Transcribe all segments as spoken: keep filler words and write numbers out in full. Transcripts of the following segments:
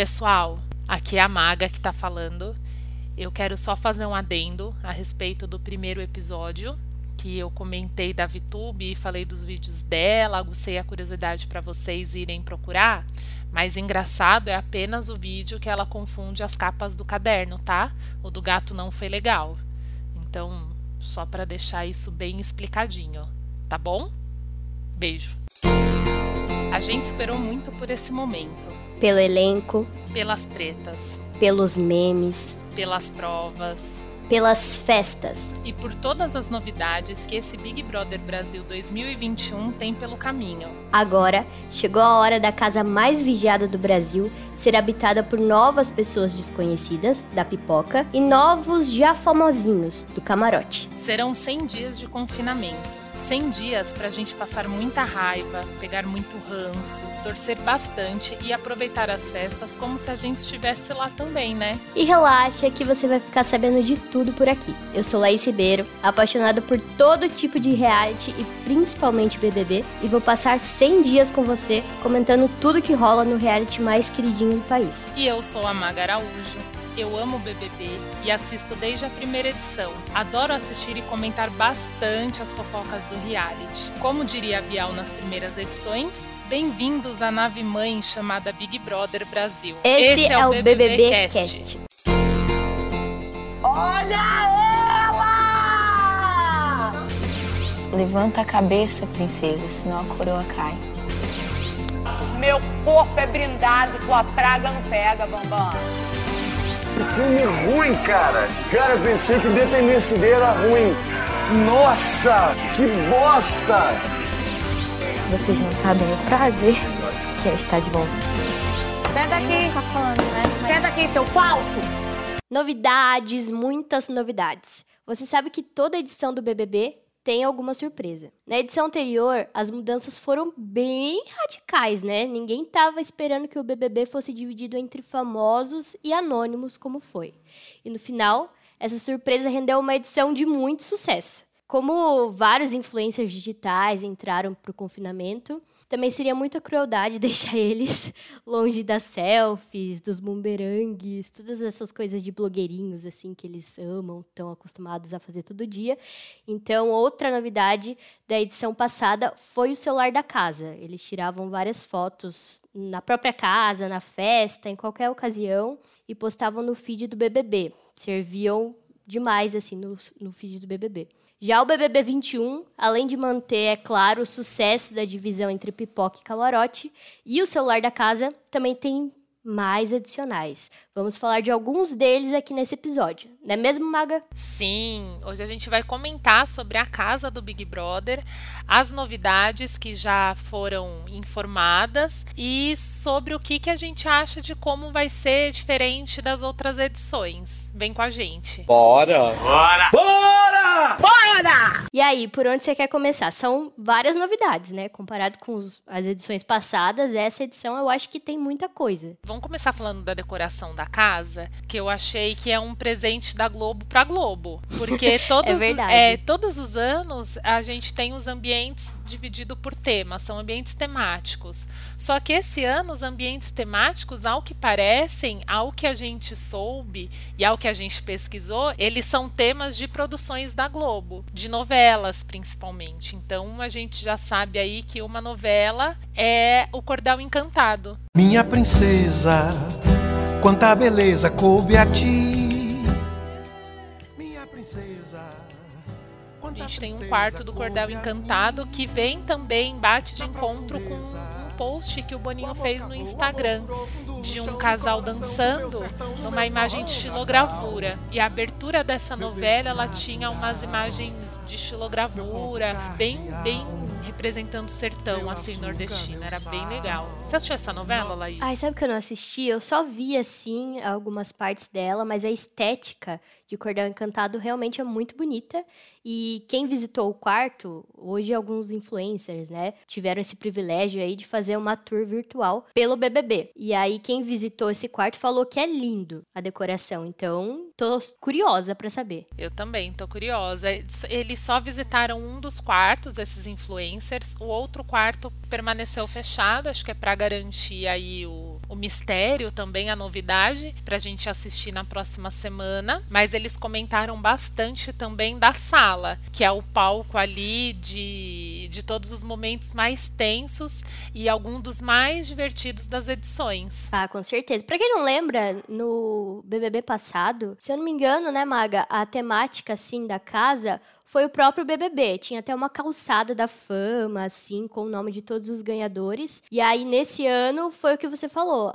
Pessoal, aqui é a Maga que tá falando. Eu quero só fazer um adendo a respeito do primeiro episódio que eu comentei da VTube e falei dos vídeos dela, agucei a curiosidade para vocês irem procurar, mas engraçado é apenas o vídeo que ela confunde as capas do caderno, tá? O do gato não foi legal. Então, só para deixar isso bem explicadinho, tá bom? Beijo. A gente esperou muito por esse momento. Pelo elenco, pelas tretas, pelos memes, pelas provas, pelas festas e por todas as novidades que esse Big Brother Brasil dois mil e vinte e um tem pelo caminho. Agora, chegou a hora da casa mais vigiada do Brasil ser habitada por novas pessoas desconhecidas, da pipoca, e novos já famosinhos, do camarote. Serão cem dias de confinamento. cem dias pra gente passar muita raiva, pegar muito ranço, torcer bastante e aproveitar as festas como se a gente estivesse lá também, né? E relaxa que você vai ficar sabendo de tudo por aqui. Eu sou Laís Ribeiro, apaixonada por todo tipo de reality e principalmente B B B, e vou passar cem dias com você comentando tudo que rola no reality mais queridinho do país. E eu sou a Maga Araújo. Eu amo o B B B e assisto desde a primeira edição. Adoro assistir e comentar bastante as fofocas do reality. Como diria a Bial nas primeiras edições, bem-vindos à nave mãe chamada Big Brother Brasil. Esse, Esse é, é o B B B, B B B Cast. Cast. Olha ela! Levanta a cabeça, princesa, senão a coroa cai. Meu corpo é brindado, tua praga não pega, bambam. Que filme ruim, cara! Cara, eu pensei que Dependência dele era ruim. Nossa, que bosta! Vocês não sabem o prazer que é estar de volta. Sai daqui! Tá falando, né? Mas... sai daqui, seu falso! Novidades, muitas novidades. Você sabe que toda edição do B B B tem alguma surpresa. Na edição anterior, as mudanças foram bem radicais, né? Ninguém tava esperando que o B B B fosse dividido entre famosos e anônimos, como foi. E no final, essa surpresa rendeu uma edição de muito sucesso. Como vários influencers digitais entraram pro confinamento, também seria muita crueldade deixar eles longe das selfies, dos bumerangues, todas essas coisas de blogueirinhos, assim, que eles amam, estão acostumados a fazer todo dia. Então, outra novidade da edição passada foi o celular da casa. Eles tiravam várias fotos na própria casa, na festa, em qualquer ocasião, e postavam no feed do B B B. Serviam demais, assim, no, no feed do B B B. Já o B B B vinte e um, além de manter, é claro, o sucesso da divisão entre pipoca e camarote, e o celular da casa também tem mais adicionais. Vamos falar de alguns deles aqui nesse episódio. Não é mesmo, Maga? Sim! Hoje a gente vai comentar sobre a casa do Big Brother, as novidades que já foram informadas e sobre o que, que a gente acha de como vai ser diferente das outras edições. Vem com a gente! Bora! Bora! Bora! Bora! E aí, por onde você quer começar? São várias novidades, né? Comparado com os, as edições passadas, essa edição eu acho que tem muita coisa. Vamos começar falando da decoração da casa, que eu achei que é um presente da Globo pra Globo. Porque todos, é é, todos os anos a gente tem os ambientes divididos por temas, são ambientes temáticos. Só que esse ano os ambientes temáticos, ao que parecem, ao que a gente soube e ao que a gente pesquisou, eles são temas de produções da Globo, de novelas principalmente. Então a gente já sabe aí que uma novela é o Cordel Encantado. Minha princesa, quanta beleza coube a ti, minha princesa. A gente tem um quarto do Cordel Encantado que vem também, bate de encontro com um post que o Boninho fez no Instagram de um casal dançando numa imagem de xilogravura, e a abertura dessa novela ela tinha umas imagens de xilogravura bem, bem representando o sertão, assim, nordestino. Era bem legal. Você assistiu essa novela, Laís? Ai, sabe que eu não assisti? Eu só vi, assim, algumas partes dela, mas a estética de Cordel Encantado realmente é muito bonita. E quem visitou o quarto, hoje alguns influencers, né, tiveram esse privilégio aí de fazer uma tour virtual pelo B B B. E aí quem visitou esse quarto falou que é lindo a decoração. Então, tô curiosa pra saber. Eu também tô curiosa. Eles só visitaram um dos quartos, esses influencers. O outro quarto permaneceu fechado, acho que é pra garantir aí o, o mistério também, a novidade, pra gente assistir na próxima semana. Mas eles comentaram bastante também da sala, que é o palco ali de, de todos os momentos mais tensos e algum dos mais divertidos das edições. Ah, com certeza. Pra quem não lembra, no B B B passado, se eu não me engano, né, Maga, a temática, assim, da casa... foi o próprio B B B, tinha até uma calçada da fama, assim, com o nome de todos os ganhadores. E aí, nesse ano, foi o que você falou,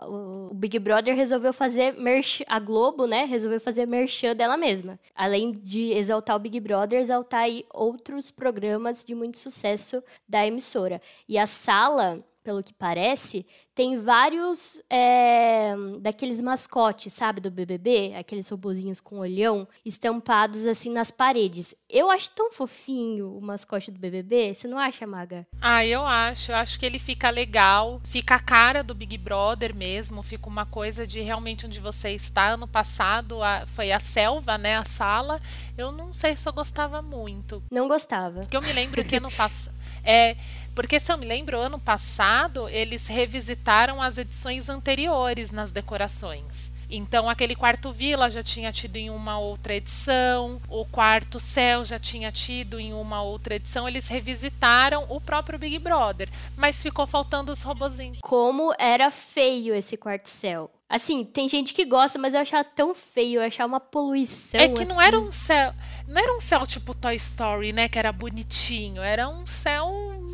o Big Brother resolveu fazer merch... a Globo, né, resolveu fazer merchan dela mesma. Além de exaltar o Big Brother, exaltar aí outros programas de muito sucesso da emissora. E a sala, pelo que parece... tem vários é, daqueles mascotes, sabe, do B B B? Aqueles robozinhos com olhão estampados, assim, nas paredes. Eu acho tão fofinho o mascote do B B B. Você não acha, Maga? Ah, eu acho. Eu acho que ele fica legal. Fica a cara do Big Brother mesmo. Fica uma coisa de realmente onde você está. Ano passado a, foi a selva, né, a sala. Eu não sei se eu gostava muito. Não gostava. Porque eu me lembro que ano passado... É, porque se eu me lembro, ano passado, eles revisitaram as edições anteriores nas decorações. Então, aquele quarto Vila já tinha tido em uma outra edição, o quarto Céu já tinha tido em uma outra edição, eles revisitaram o próprio Big Brother, mas ficou faltando os robozinhos. Como era feio esse quarto Céu. Assim, tem gente que gosta, mas eu achava tão feio, eu achava uma poluição. É que assim. Não era um céu, não era um céu tipo Toy Story, né, que era bonitinho, era um céu...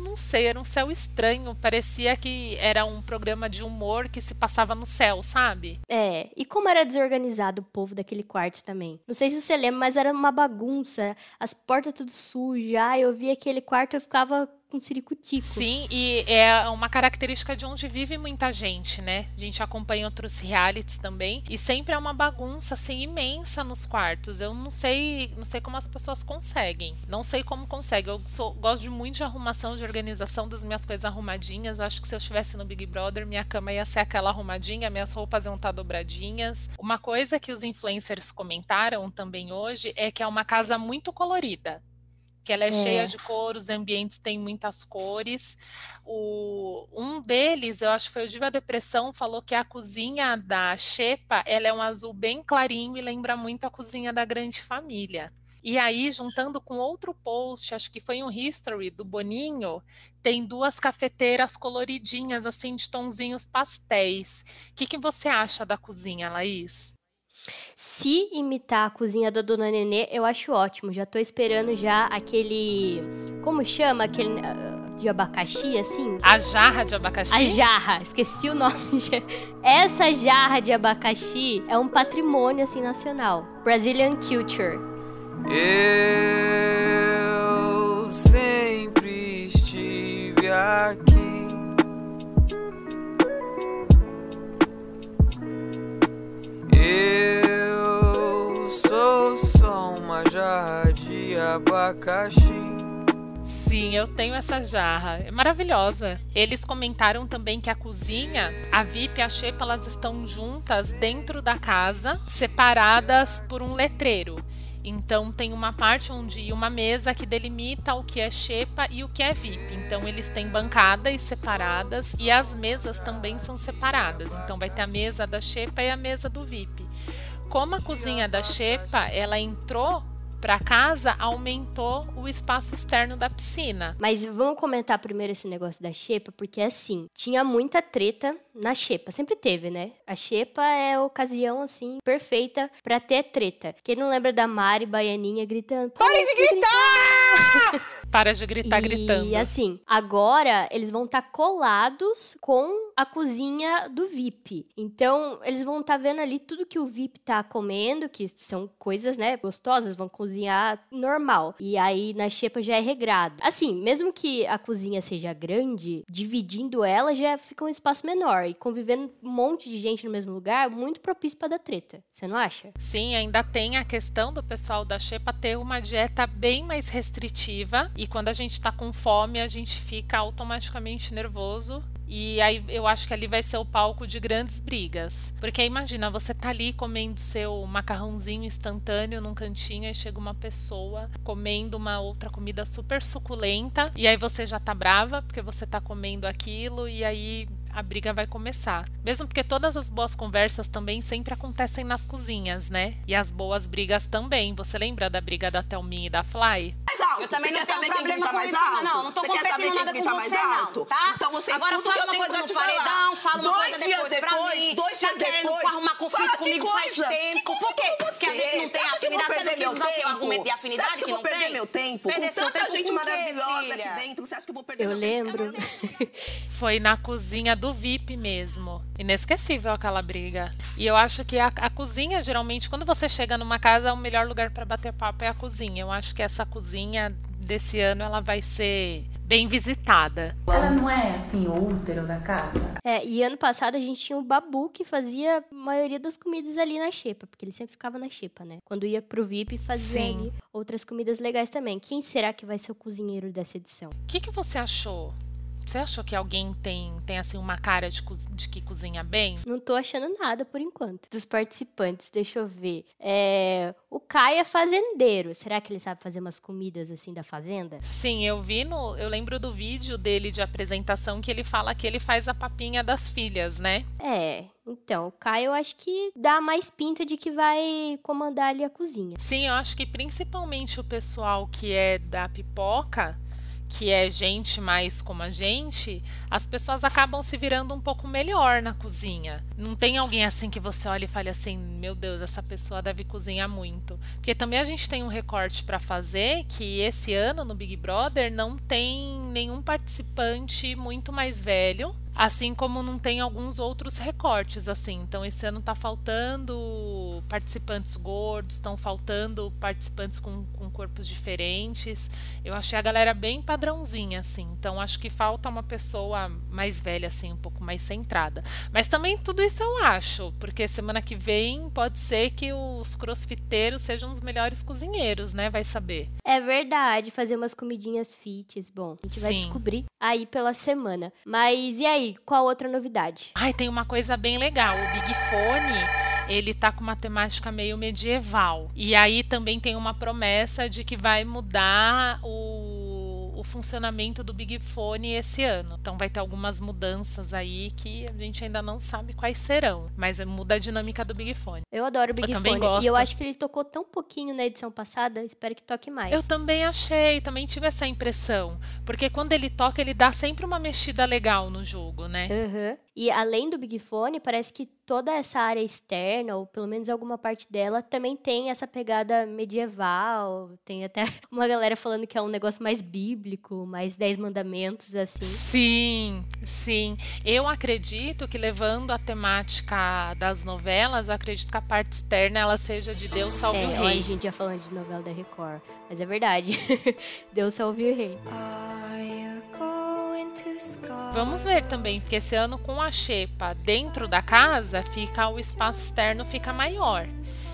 não sei, era um céu estranho, parecia que era um programa de humor que se passava no céu, sabe? É, e como era desorganizado o povo daquele quarto também. Não sei se você lembra, mas era uma bagunça, as portas tudo suja, eu via aquele quarto, eu ficava... com ciricutico. Sim, e é uma característica de onde vive muita gente, né? A gente acompanha outros realities também, e sempre é uma bagunça, assim, imensa nos quartos. Eu não sei, não sei como as pessoas conseguem. Não sei como conseguem. Eu sou, gosto de muito de arrumação, de organização das minhas coisas arrumadinhas. Eu acho que se eu estivesse no Big Brother, minha cama ia ser aquela arrumadinha, minhas roupas iam estar dobradinhas. Uma coisa que os influencers comentaram também hoje é que é uma casa muito colorida. Que ela é, é cheia de cor, os ambientes têm muitas cores. O, um deles, eu acho que foi o Diva Depressão, falou que a cozinha da Xepa, ela é um azul bem clarinho e lembra muito a cozinha da Grande Família. E aí, juntando com outro post, acho que foi um history do Boninho, tem duas cafeteiras coloridinhas, assim, de tonzinhos pastéis. O que, que você acha da cozinha, Laís? Se imitar a cozinha da Dona Nenê, eu acho ótimo. Já tô esperando já aquele... como chama? Aquele... de abacaxi, assim? A jarra de abacaxi? A jarra, esqueci o nome. Essa jarra de abacaxi é um patrimônio, assim, nacional. Brazilian Culture. Eu sempre estive aqui. Eu sou só uma jarra de abacaxi. Sim, eu tenho essa jarra. É maravilhosa. Eles comentaram também que a cozinha, a V I P e a Xepa, elas estão juntas dentro da casa, separadas por um letreiro. Então tem uma parte onde uma mesa que delimita o que é Xepa e o que é V I P. Então eles têm bancadas separadas e as mesas também são separadas. Então vai ter a mesa da Xepa e a mesa do V I P. Como a cozinha da Xepa, ela entrou para casa, aumentou o espaço externo da piscina. Mas vamos comentar primeiro esse negócio da Xepa, porque assim, tinha muita treta na Xepa, sempre teve, né? A Xepa é a ocasião, assim, perfeita pra ter treta. Quem não lembra da Mari Baianinha gritando... Para de gritar! Para de gritar, gritando. E assim, agora eles vão estar tá colados com a cozinha do V I P. Então, eles vão estar tá vendo ali tudo que o V I P tá comendo, que são coisas, né, gostosas, vão cozinhar normal. E aí, na Xepa já é regrado. Assim, mesmo que a cozinha seja grande, dividindo ela já fica um espaço menor. E convivendo um monte de gente no mesmo lugar, muito propício para dar treta. Você não acha? Sim, ainda tem a questão do pessoal da Xepa ter uma dieta bem mais restritiva. E quando a gente tá com fome, a gente fica automaticamente nervoso. E aí eu acho que ali vai ser o palco de grandes brigas. Porque imagina, você tá ali comendo seu macarrãozinho instantâneo num cantinho, aí chega uma pessoa comendo uma outra comida super suculenta. E aí você já tá brava, porque você tá comendo aquilo. E aí a briga vai começar. Mesmo porque todas as boas conversas também sempre acontecem nas cozinhas, né? E as boas brigas também. Você lembra da briga da Thelminha e da Fly? Eu também não tenho problema com isso, não. Não tô competindo nada com você, não, tá? Então você escuta o que eu tenho que te falar. Agora fala uma coisa no paredão, fala uma coisa depois pra mim. Dois dias depois, arrumar conflito comigo faz tempo. Por quê? Porque a gente não tem afinidade. Você não quer usar o seu argumento de afinidade que não tem? Você acha que eu vou perder meu tempo? Com tanta gente maravilhosa aqui dentro, você acha que eu vou perder meu tempo? Eu lembro. Foi na cozinha do V I P mesmo. Inesquecível aquela briga. E eu acho que a, a cozinha, geralmente, quando você chega numa casa, o melhor lugar para bater papo é a cozinha. Eu acho que essa cozinha desse ano, ela vai ser bem visitada. Ela não é, assim, o útero da casa? É, e ano passado a gente tinha o Babu, que fazia a maioria das comidas ali na xepa, porque ele sempre ficava na xepa, né? Quando ia pro V I P, fazia Sim. ali outras comidas legais também. Quem será que vai ser o cozinheiro dessa edição? O que que você achou? Você achou que alguém tem, tem assim, uma cara de, de que cozinha bem? Não tô achando nada, por enquanto. Dos participantes, deixa eu ver. É, o Caio é fazendeiro. Será que ele sabe fazer umas comidas, assim, da fazenda? Sim, eu vi no... Eu lembro do vídeo dele de apresentação que ele fala que ele faz a papinha das filhas, né? É... Então, o Caio, eu acho que dá mais pinta de que vai comandar ali a cozinha. Sim, eu acho que principalmente o pessoal que é da pipoca, que é gente mais como a gente, as pessoas acabam se virando um pouco melhor na cozinha. Não tem alguém assim que você olha e fale assim, meu Deus, essa pessoa deve cozinhar muito. Porque também a gente tem um recorte para fazer que esse ano no Big Brother não tem nenhum participante muito mais velho, assim como não tem alguns outros recortes, assim. Então esse ano tá faltando participantes gordos, estão faltando participantes com, com corpos diferentes. Eu achei a galera bem padrãozinha, assim. Então acho que falta uma pessoa mais velha, assim, um pouco mais centrada. Mas também tudo isso eu acho, porque semana que vem pode ser que os crossfiteiros sejam os melhores cozinheiros, né? Vai saber. É verdade, fazer umas comidinhas fits, bom, a gente vai Sim. descobrir aí pela semana. Mas e aí, qual outra novidade? Ai, tem uma coisa bem legal. O Big Fone, ele tá com uma temática meio medieval. E aí também tem uma promessa de que vai mudar o, o funcionamento do Big Fone esse ano. Então vai ter algumas mudanças aí que a gente ainda não sabe quais serão. Mas muda a dinâmica do Big Fone. Eu adoro o Big Fone. Eu também gosto. E eu acho que ele tocou tão pouquinho na edição passada, espero que toque mais. Eu também achei, também tive essa impressão. Porque quando ele toca, ele dá sempre uma mexida legal no jogo, né? Uhum. E além do Big Fone, parece que toda essa área externa, ou pelo menos alguma parte dela, também tem essa pegada medieval. Tem até uma galera falando que é um negócio mais bíblico, mais dez mandamentos, assim. Sim, sim. Eu acredito que, levando a temática das novelas, eu acredito que a parte externa ela seja de Deus Salve é, o Rei. Olha, a gente já falando de novela da Record, mas é verdade. Deus Salve o Rei. Vamos ver também, porque esse ano com a xepa dentro da casa, fica o espaço externo fica maior.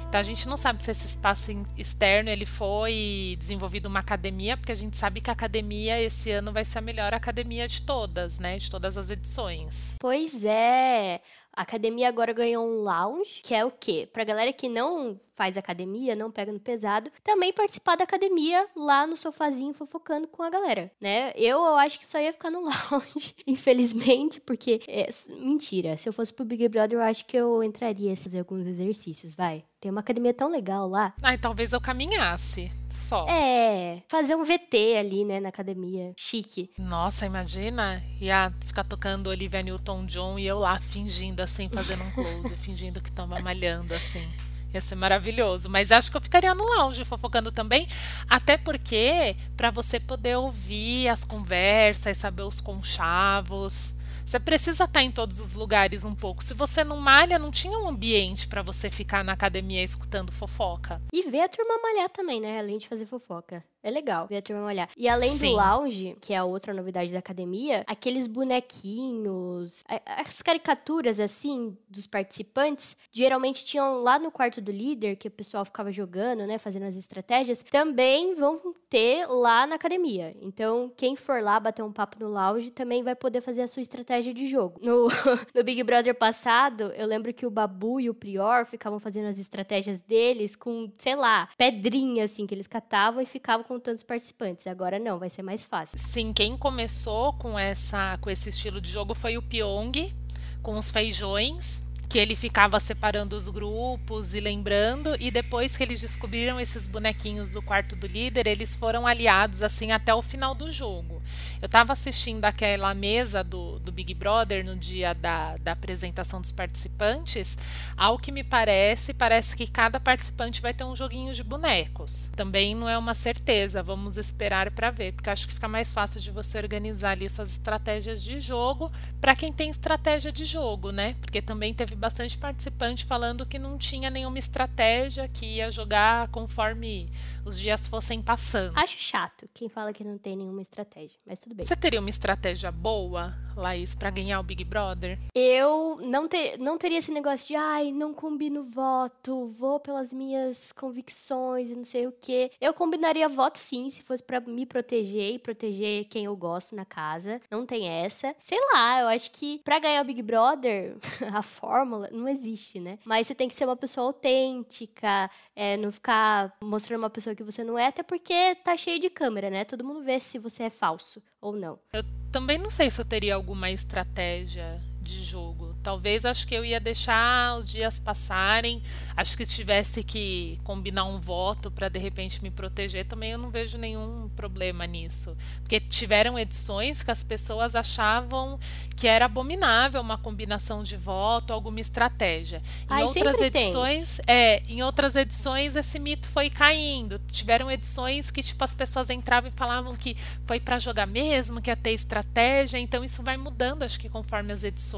Então a gente não sabe se esse espaço externo ele foi desenvolvido uma academia, porque a gente sabe que a academia esse ano vai ser a melhor academia de todas, né? De todas as edições. Pois é. A academia agora ganhou um lounge, que é o quê? Pra galera que não faz academia, não pega no pesado, também participar da academia lá no sofazinho, fofocando com a galera, né? Eu, eu acho que só ia ficar no lounge, infelizmente, porque... É, mentira, se eu fosse pro Big Brother, eu acho que eu entraria a fazer alguns exercícios, vai. Tem uma academia tão legal lá. Ai, talvez eu caminhasse, só. É, fazer um V T ali, né, na academia. Chique. Nossa, imagina? Ia ficar tocando Olivia Newton-John e eu lá fingindo, assim, fazendo um close, fingindo que tava malhando, assim. Ia ser maravilhoso. Mas acho que eu ficaria no lounge fofocando também. Até porque, pra você poder ouvir as conversas, saber os conchavos... Você precisa estar em todos os lugares um pouco. Se você não malha, não tinha um ambiente para você ficar na academia escutando fofoca. E ver a turma malhar também, né? Além de fazer fofoca. É legal ver a turma malhar. E além Sim. do lounge, que é a outra novidade da academia, aqueles bonequinhos, as caricaturas, assim, dos participantes, geralmente tinham lá no quarto do líder, que o pessoal ficava jogando, né, fazendo as estratégias, também vão ter lá na academia. Então, quem for lá bater um papo no lounge também vai poder fazer a sua estratégia de jogo. No, no Big Brother passado, eu lembro que o Babu e o Prior ficavam fazendo as estratégias deles com, sei lá, pedrinha, assim, que eles catavam e ficavam com com tantos participantes. Agora não, vai ser mais fácil. Sim, quem começou com, essa, com esse estilo de jogo foi o Pyong, com os feijões, que ele ficava separando os grupos e lembrando, e depois que eles descobriram esses bonequinhos do quarto do líder, eles foram aliados assim até o final do jogo. Eu estava assistindo aquela mesa do, do Big Brother no dia da, da apresentação dos participantes. Ao que me parece, parece que cada participante vai ter um joguinho de bonecos. Também não é uma certeza, vamos esperar para ver, porque acho que fica mais fácil de você organizar ali suas estratégias de jogo para quem tem estratégia de jogo, né? Porque também teve bastante participante falando que não tinha nenhuma estratégia, que ia jogar conforme os dias fossem passando. Acho chato quem fala que não tem nenhuma estratégia, mas tudo bem. Você teria uma estratégia boa, Laís, pra ganhar o Big Brother? Eu não, ter, não teria esse negócio de, ai, não combino voto, vou pelas minhas convicções e não sei o quê. Eu combinaria voto sim, se fosse pra me proteger e proteger quem eu gosto na casa. Não tem essa. Sei lá, eu acho que pra ganhar o Big Brother, a forma não existe, né? Mas você tem que ser uma pessoa autêntica, é, não ficar mostrando uma pessoa que você não é, até porque tá cheio de câmera, né? Todo mundo vê se você é falso ou não. Eu também não sei se eu teria alguma estratégia de jogo. Talvez, acho que eu ia deixar os dias passarem. Acho que se tivesse que combinar um voto para de repente me proteger, também eu não vejo nenhum problema nisso. Porque tiveram edições que as pessoas achavam que era abominável uma combinação de voto, alguma estratégia. Em Ai, outras edições, é, em outras edições esse mito foi caindo. Tiveram edições que tipo as pessoas entravam e falavam que foi para jogar mesmo, que ia ter estratégia. Então isso vai mudando, acho que conforme as edições.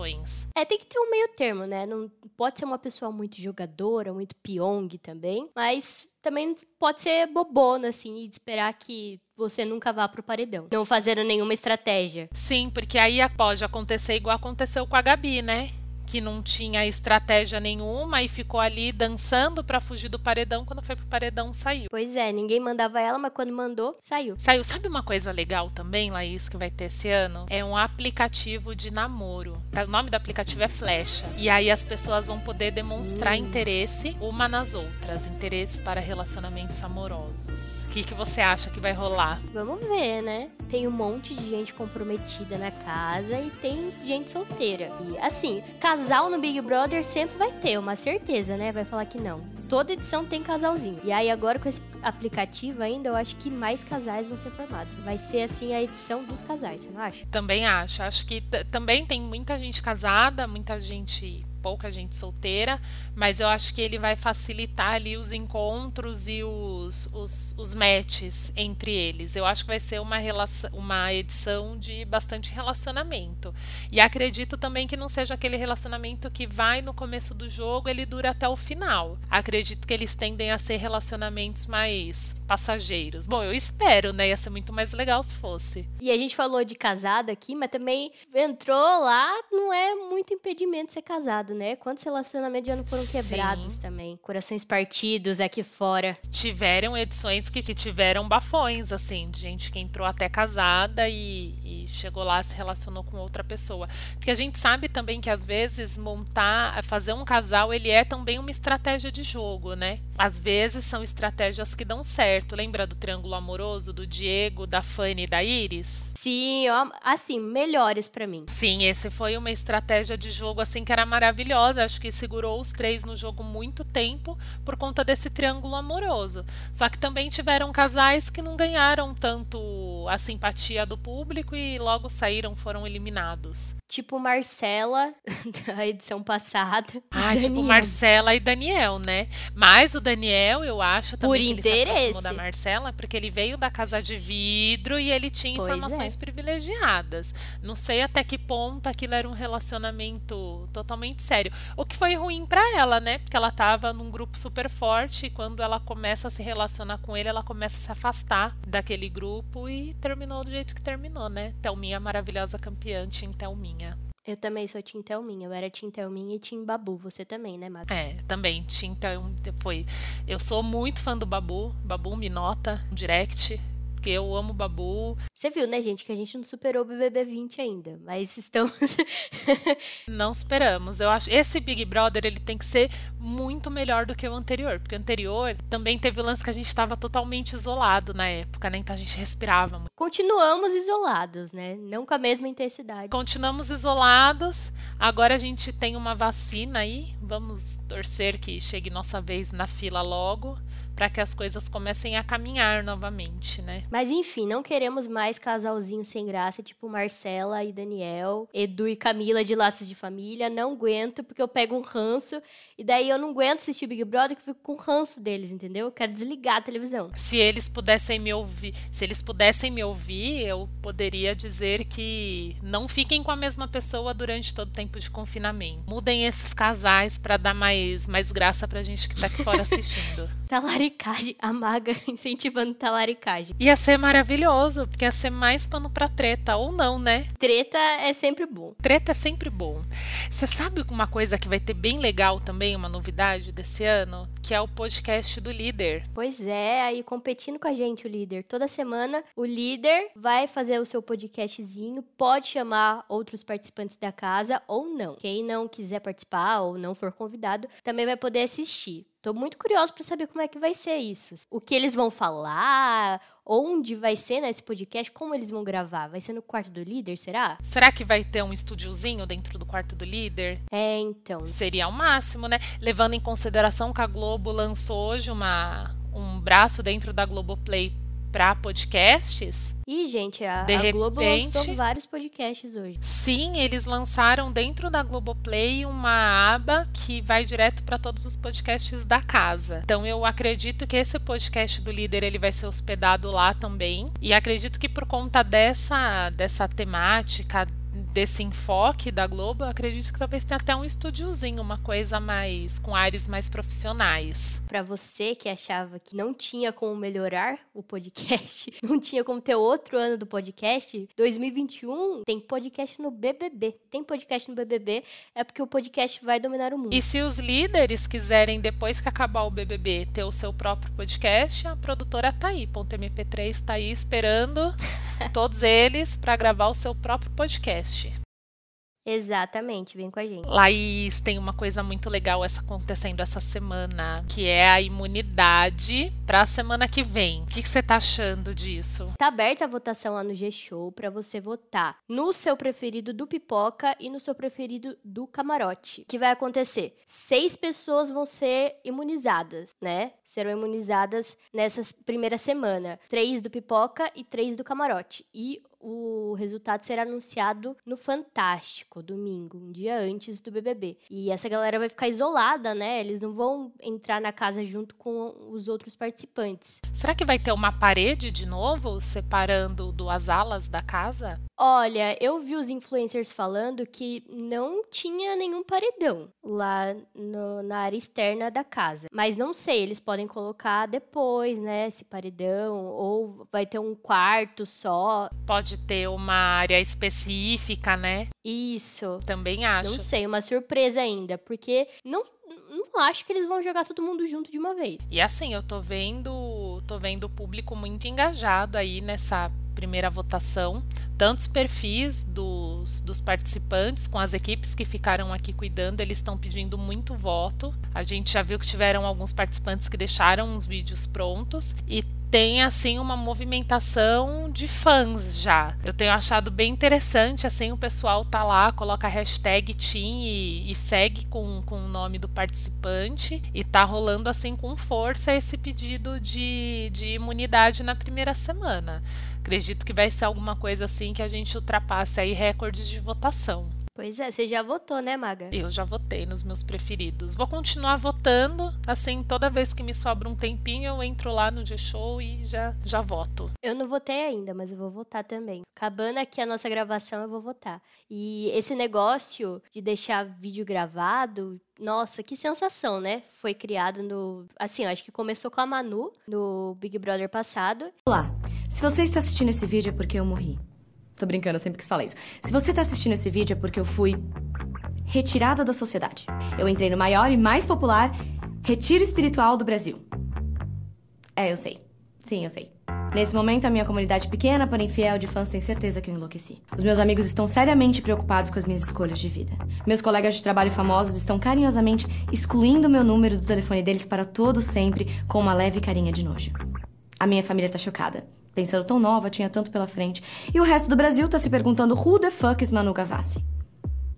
É, tem que ter um meio termo, né? Não pode ser uma pessoa muito jogadora, muito Pyong também, mas também pode ser bobona, assim, e esperar que você nunca vá pro paredão, não fazendo nenhuma estratégia. Sim, porque aí pode acontecer igual aconteceu com a Gabi, né? Que não tinha estratégia nenhuma e ficou ali dançando pra fugir do paredão. Quando foi pro paredão, saiu. Pois é, ninguém mandava ela, mas quando mandou, saiu. Saiu. Sabe uma coisa legal também, Laís, que vai ter esse ano? É um aplicativo de namoro. O nome do aplicativo é Flecha. E aí as pessoas vão poder demonstrar hum. interesse uma nas outras. Interesses para relacionamentos amorosos. O que, que você acha que vai rolar? Vamos ver, né? Tem um monte de gente comprometida na casa e tem gente solteira. E assim, casa casal no Big Brother sempre vai ter, uma certeza, né? Vai falar que não. Toda edição tem casalzinho. E aí agora com esse aplicativo ainda, eu acho que mais casais vão ser formados. Vai ser assim a edição dos casais, você não acha? Também acho. Acho que também tem muita gente casada, muita gente... pouca gente solteira, mas eu acho que ele vai facilitar ali os encontros e os, os, os matches entre eles. Eu acho que vai ser uma, relação, uma edição de bastante relacionamento. E acredito também que não seja aquele relacionamento que vai no começo do jogo, ele dura até o final. Acredito que eles tendem a ser relacionamentos mais passageiros. Bom, eu espero, né? Ia ser muito mais legal se fosse. E a gente falou de casado aqui, mas também entrou lá, não é muito impedimento ser casado, né? Quantos relacionamentos já não foram Sim. quebrados também? Corações partidos aqui fora. Tiveram edições que tiveram bafões, assim, de gente que entrou até casada e, e chegou lá, se relacionou com outra pessoa. Porque a gente sabe também que às vezes montar, fazer um casal, ele é também uma estratégia de jogo, né? Às vezes são estratégias que dão certo. Lembra do triângulo amoroso, do Diego, da Fanny e da Iris? Sim, ó, assim, melhores pra mim. Sim, esse foi uma estratégia de jogo, assim, que era maravilhosa. Maravilhosa, acho que segurou os três no jogo muito tempo por conta desse triângulo amoroso. Só que também tiveram casais que não ganharam tanto a simpatia do público e logo saíram, foram eliminados. Tipo Marcela, da edição passada. Ah, Daniel. Tipo Marcela e Daniel, né? Mas o Daniel, eu acho também por que interesse. Ele se aproximou da Marcela, porque ele veio da Casa de Vidro e ele tinha pois informações é. privilegiadas. Não sei até que ponto aquilo era um relacionamento totalmente sério. O que foi ruim pra ela, né? Porque ela tava num grupo super forte e quando ela começa a se relacionar com ele, ela começa a se afastar daquele grupo e terminou do jeito que terminou, né? Thelminha, maravilhosa campeã, em Thelminha. Eu também sou Tim Thelminha, eu era Tim Thelminha e Tim Babu, você também, né, Maga? É, também, Tim Thelminha foi. Eu sou muito fã do Babu, Babu me nota, direct, porque eu amo Babu. Você viu, né, gente, que a gente não superou o B B B vinte ainda, mas estamos... Não superamos. Eu acho esse Big Brother, ele tem que ser muito melhor do que o anterior, porque o anterior também teve o lance que a gente estava totalmente isolado na época, né, então a gente respirava muito. Continuamos isolados, né, não com a mesma intensidade. Continuamos isolados, agora a gente tem uma vacina aí, vamos torcer que chegue nossa vez na fila logo, para que as coisas comecem a caminhar novamente, né? Mas enfim, não queremos mais casalzinho sem graça, tipo Marcela e Daniel, Edu e Camila de Laços de Família. Não aguento, porque eu pego um ranço, e daí eu não aguento assistir Big Brother, que eu fico com ranço deles, entendeu? Eu quero desligar a televisão. Se eles pudessem me ouvir, se eles pudessem me ouvir, eu poderia dizer que não fiquem com a mesma pessoa durante todo o tempo de confinamento. Mudem esses casais para dar mais, mais graça pra gente que tá aqui fora assistindo. Talaricagem, a Maga incentivando talaricagem. Ia ser maravilhoso, porque ia ser mais pano pra treta, ou não, né? Treta é sempre bom. Treta é sempre bom. Você sabe uma coisa que vai ter bem legal também, uma novidade desse ano? Que é o podcast do líder. Pois é, aí competindo com a gente o líder. Toda semana o líder vai fazer o seu podcastzinho, pode chamar outros participantes da casa ou não. Quem não quiser participar ou não for convidado, também vai poder assistir. Tô muito curiosa para saber como é que vai ser isso. O que eles vão falar, onde vai ser nesse podcast, como eles vão gravar. Vai ser no quarto do líder, será? Será que vai ter um estúdiozinho dentro do quarto do líder? É, então. Seria o máximo, né? Levando em consideração que a Globo lançou hoje uma, um braço dentro da Globoplay para podcasts. E, gente, a, de repente, a Globo lançou vários podcasts hoje. Sim, eles lançaram dentro da Globoplay uma aba que vai direto para todos os podcasts da casa. Então, eu acredito que esse podcast do líder ele vai ser hospedado lá também. E acredito que por conta dessa, dessa temática, desse enfoque da Globo, eu acredito que talvez tenha até um estúdiozinho, uma coisa mais, com áreas mais profissionais. Pra você que achava que não tinha como melhorar o podcast, não tinha como ter outro ano do podcast, dois mil e vinte e um tem podcast no B B B. Tem podcast no B B B, é porque o podcast vai dominar o mundo. E se os líderes quiserem, depois que acabar o B B B, ter o seu próprio podcast, a produtora tá aí, Ponto M P três tá aí esperando todos eles pra gravar o seu próprio podcast. Exatamente, vem com a gente. Laís, tem uma coisa muito legal essa acontecendo essa semana, que é a imunidade para a semana que vem. O que você tá achando disso? Tá aberta a votação lá no G-Show para você votar no seu preferido do Pipoca e no seu preferido do Camarote. O que vai acontecer? Seis pessoas vão ser imunizadas, né? Serão imunizadas nessa primeira semana. Três do Pipoca e três do Camarote. E o resultado será anunciado no Fantástico, domingo, um dia antes do B B B. E essa galera vai ficar isolada, né? Eles não vão entrar na casa junto com os outros participantes. Será que vai ter uma parede de novo, separando duas alas da casa? Olha, eu vi os influencers falando que não tinha nenhum paredão lá no, na área externa da casa. Mas não sei, eles podem colocar depois, né, esse paredão, ou vai ter um quarto só. Pode de ter uma área específica, né? Isso. Também acho. Não sei, uma surpresa ainda, porque não, não acho que eles vão jogar todo mundo junto de uma vez. E assim, eu tô vendo, tô vendo o público muito engajado aí nessa primeira votação, tantos perfis dos, dos participantes com as equipes que ficaram aqui cuidando, eles estão pedindo muito voto. A gente já viu que tiveram alguns participantes que deixaram uns vídeos prontos e tem, assim, uma movimentação de fãs já. Eu tenho achado bem interessante, assim, o pessoal tá lá, coloca a hashtag Team e, e segue com, com o nome do participante e tá rolando, assim, com força esse pedido de, de imunidade na primeira semana. Acredito que vai ser alguma coisa, assim, que a gente ultrapasse aí recordes de votação. Pois é, você já votou, né, Maga? Eu já votei nos meus preferidos. Vou continuar votando, assim, toda vez que me sobra um tempinho, eu entro lá no G-Show e já, já voto. Eu não votei ainda, mas eu vou votar também. Acabando aqui a nossa gravação, eu vou votar. E esse negócio de deixar vídeo gravado, nossa, que sensação, né? Foi criado no... Assim, eu acho que começou com a Manu, no Big Brother passado. Olá, se você está assistindo esse vídeo é porque eu morri. Tô brincando, eu sempre quis falar isso. Se você tá assistindo esse vídeo é porque eu fui retirada da sociedade. Eu entrei no maior e mais popular retiro espiritual do Brasil. É, eu sei. Sim, eu sei. Nesse momento, a minha comunidade pequena, porém fiel de fãs tem certeza que eu enlouqueci. Os meus amigos estão seriamente preocupados com as minhas escolhas de vida. Meus colegas de trabalho famosos estão carinhosamente excluindo meu número do telefone deles para todo sempre, com uma leve carinha de nojo. A minha família tá chocada. Pensando tão nova, tinha tanto pela frente. E o resto do Brasil tá se perguntando who the fuck is Manu Gavassi?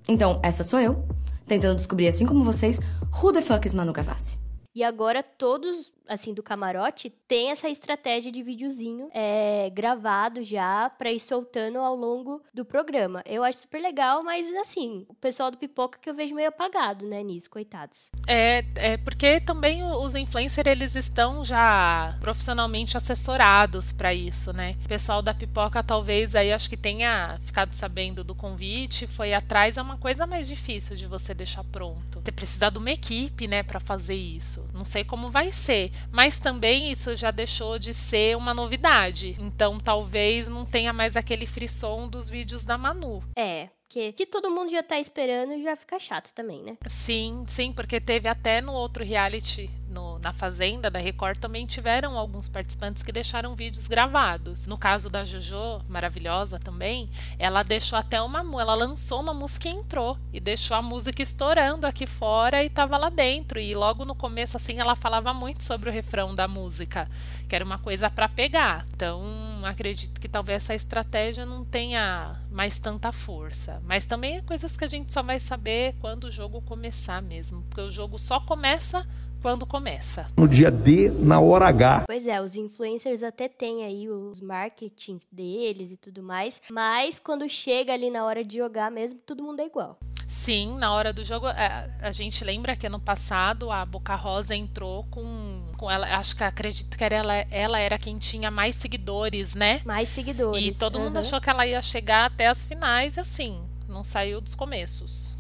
Então, essa sou eu, tentando descobrir, assim como vocês, who the fuck is Manu Gavassi? E agora todos, assim, do camarote, tem essa estratégia de videozinho é, gravado já pra ir soltando ao longo do programa. Eu acho super legal, mas assim, o pessoal do Pipoca que eu vejo meio apagado, né, nisso, coitados. É, é porque também os influencers, eles estão já profissionalmente assessorados pra isso, né? O pessoal da Pipoca talvez aí, acho que tenha ficado sabendo do convite, foi atrás, é uma coisa mais difícil de você deixar pronto. Você precisa de uma equipe, né, pra fazer isso. Não sei como vai ser, mas também isso já deixou de ser uma novidade. Então talvez não tenha mais aquele frisson dos vídeos da Manu. É. Que, que todo mundo já tá esperando, já fica chato também, né? Sim, sim, porque teve até no outro reality, no, na Fazenda, da Record, também tiveram alguns participantes que deixaram vídeos gravados. No caso da Jojo, maravilhosa também, ela deixou até uma... Ela lançou uma música e entrou, e deixou a música estourando aqui fora e tava lá dentro. E logo no começo, assim, ela falava muito sobre o refrão da música, que era uma coisa pra pegar. Então, acredito que talvez essa estratégia não tenha mais tanta força. Mas também é coisas que a gente só vai saber quando o jogo começar mesmo. Porque o jogo só começa quando começa. No dia D, na hora H. Pois é, os influencers até têm aí os marketings deles e tudo mais. Mas quando chega ali na hora de jogar mesmo, todo mundo é igual. Sim, na hora do jogo, a gente lembra que ano passado a Boca Rosa entrou com, com ela, acho que acredito que era ela, ela era quem tinha mais seguidores, né? Mais seguidores. E todo uhum. mundo achou que ela ia chegar até as finais, assim, não saiu dos começos.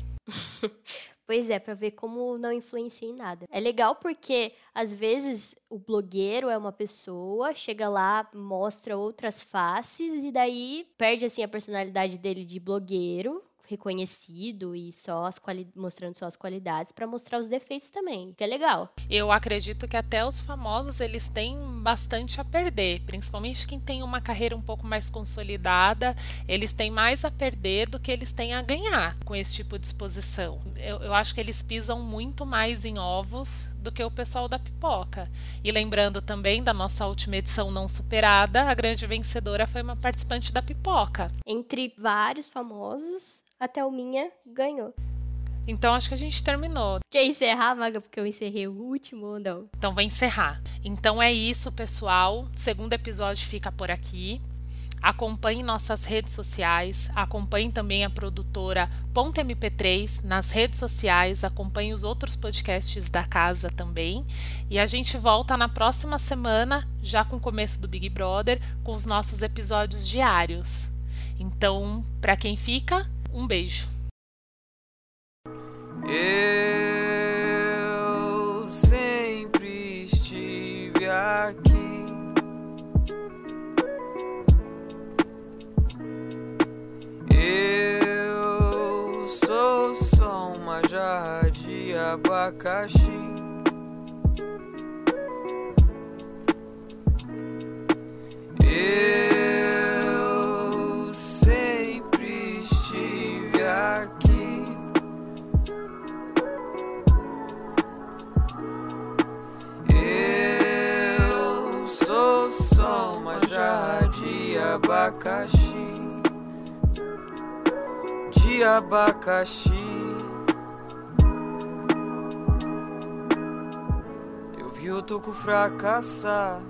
Pois é, pra ver como não influencia em nada. É legal porque, às vezes, o blogueiro é uma pessoa, chega lá, mostra outras faces e daí perde, assim, a personalidade dele de blogueiro, reconhecido e só as quali- mostrando só as qualidades para mostrar os defeitos também, que é legal. Eu acredito que até os famosos, eles têm bastante a perder, principalmente quem tem uma carreira um pouco mais consolidada, eles têm mais a perder do que eles têm a ganhar com esse tipo de exposição. Eu, eu acho que eles pisam muito mais em ovos do que o pessoal da Pipoca. E lembrando também da nossa última edição não superada, a grande vencedora foi uma participante da Pipoca. Entre vários famosos, a Thelminha ganhou. Então, acho que a gente terminou. Quer encerrar, Maga? Porque eu encerrei o último ou não? Então, vou encerrar. Então, é isso, pessoal. O segundo episódio fica por aqui. Acompanhe nossas redes sociais, acompanhe também a produtora Ponto M P três nas redes sociais, acompanhe os outros podcasts da casa também. E a gente volta na próxima semana, já com o começo do Big Brother, com os nossos episódios diários. Então, para quem fica, um beijo. Eu sempre estive aqui. Eu sou só uma jarra de abacaxi. Eu sempre estive aqui. Eu sou só uma jarra de abacaxi. De abacaxi. Eu vi o Tuco fracassar,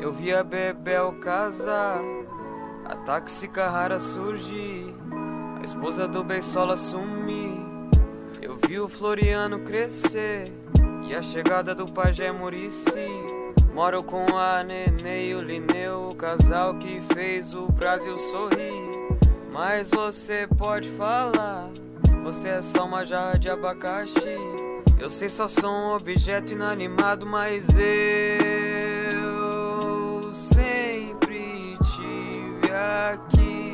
eu vi a Bebel casar, a Taxicarrara surgir, a esposa do Beisola sumir. Eu vi o Floriano crescer e a chegada do Pajé Murici. Moro com a Nenê e o Lineu, o casal que fez o Brasil sorrir. Mas você pode falar, você é só uma jarra de abacaxi. Eu sei, só sou um objeto inanimado, mas eu sempre estive aqui.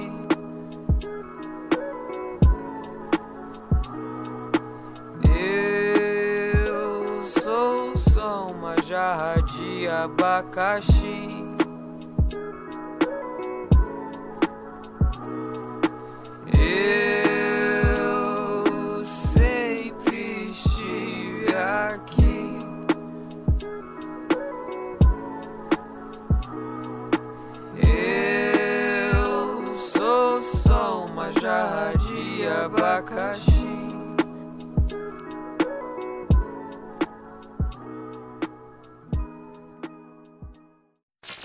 Eu sou só uma jarra de abacaxi. aqui. Eu sou só uma jarra de abacaxi.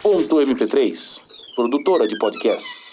Ponto M P três, produtora de podcasts.